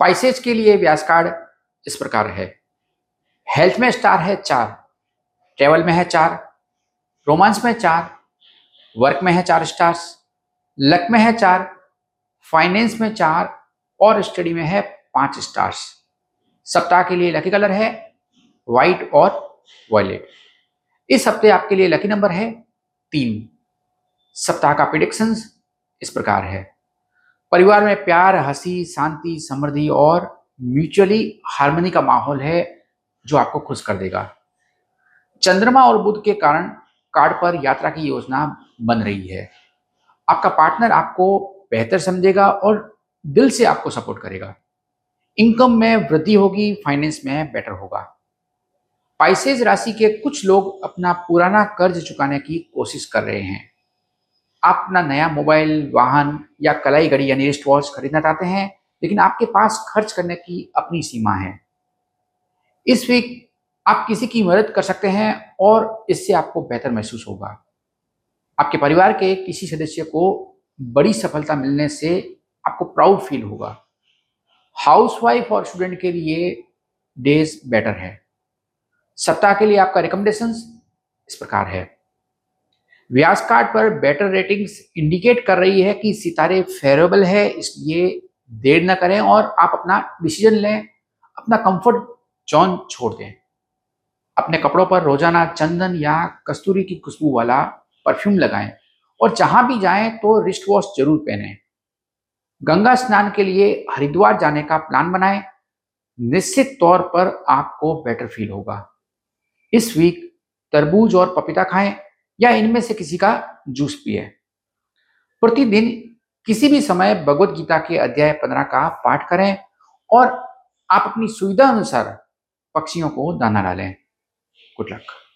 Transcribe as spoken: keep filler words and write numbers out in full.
Pisces के लिए व्यास card इस प्रकार है। हेल्थ में स्टार है चार, ट्रेवल में है चार, रोमांस में चार, वर्क में है चार स्टार्स, लक में है चार, फाइनेंस में चार और स्टडी में है पांच स्टार्स। सप्ताह के लिए लकी कलर है व्हाइट और वायलेट। इस हफ्ते आपके लिए लकी नंबर है तीन। सप्ताह का प्रेडिक्शंस इस प्रकार है। परिवार में प्यार, हंसी, शांति, समृद्धि और म्यूचुअली हार्मनी का माहौल है जो आपको खुश कर देगा। चंद्रमा और बुध के कारण कार्ड पर यात्रा की योजना बन रही है। आपका पार्टनर आपको बेहतर समझेगा और दिल से आपको सपोर्ट करेगा। इनकम में वृद्धि होगी, फाइनेंस में बेटर होगा। पाइसेज राशि के कुछ लोग अपना पुराना कर्ज चुकाने की कोशिश कर रहे हैं। आप अपना नया मोबाइल, वाहन या कलाई घड़ी यानी रिस्ट वॉच खरीदना चाहते हैं, लेकिन आपके पास खर्च करने की अपनी सीमा है। इस वीक आप किसी की मदद कर सकते हैं और इससे आपको बेहतर महसूस होगा। आपके परिवार के किसी सदस्य को बड़ी सफलता मिलने से आपको प्राउड फील होगा। हाउसवाइफ और स्टूडेंट के लिए डेज बेटर है। सप्ताह के लिए आपका रिकमेंडेशंस इस प्रकार है। व्यास कार्ड पर बेटर रेटिंग्स इंडिकेट कर रही है कि सितारे फेवरेबल है, इसलिए देर न करें और आप अपना डिसीजन लें, अपना कंफर्ट जोन छोड़ दें। अपने कपड़ों पर रोजाना चंदन या कस्तूरी की खुशबू वाला परफ्यूम लगाएं और जहां भी जाएं तो रिस्ट वॉच जरूर पहनें। गंगा स्नान के लिए हरिद्वार जाने का प्लान बनाएं, निश्चित तौर पर आपको बेटर फील होगा। इस वीक तरबूज और पपीता खाएं या इनमें से किसी का जूस पिए। प्रतिदिन किसी भी समय भगवद गीता के अध्याय पंद्रह का पाठ करें और आप अपनी सुविधा अनुसार पक्षियों को दाना डालें। Good luck.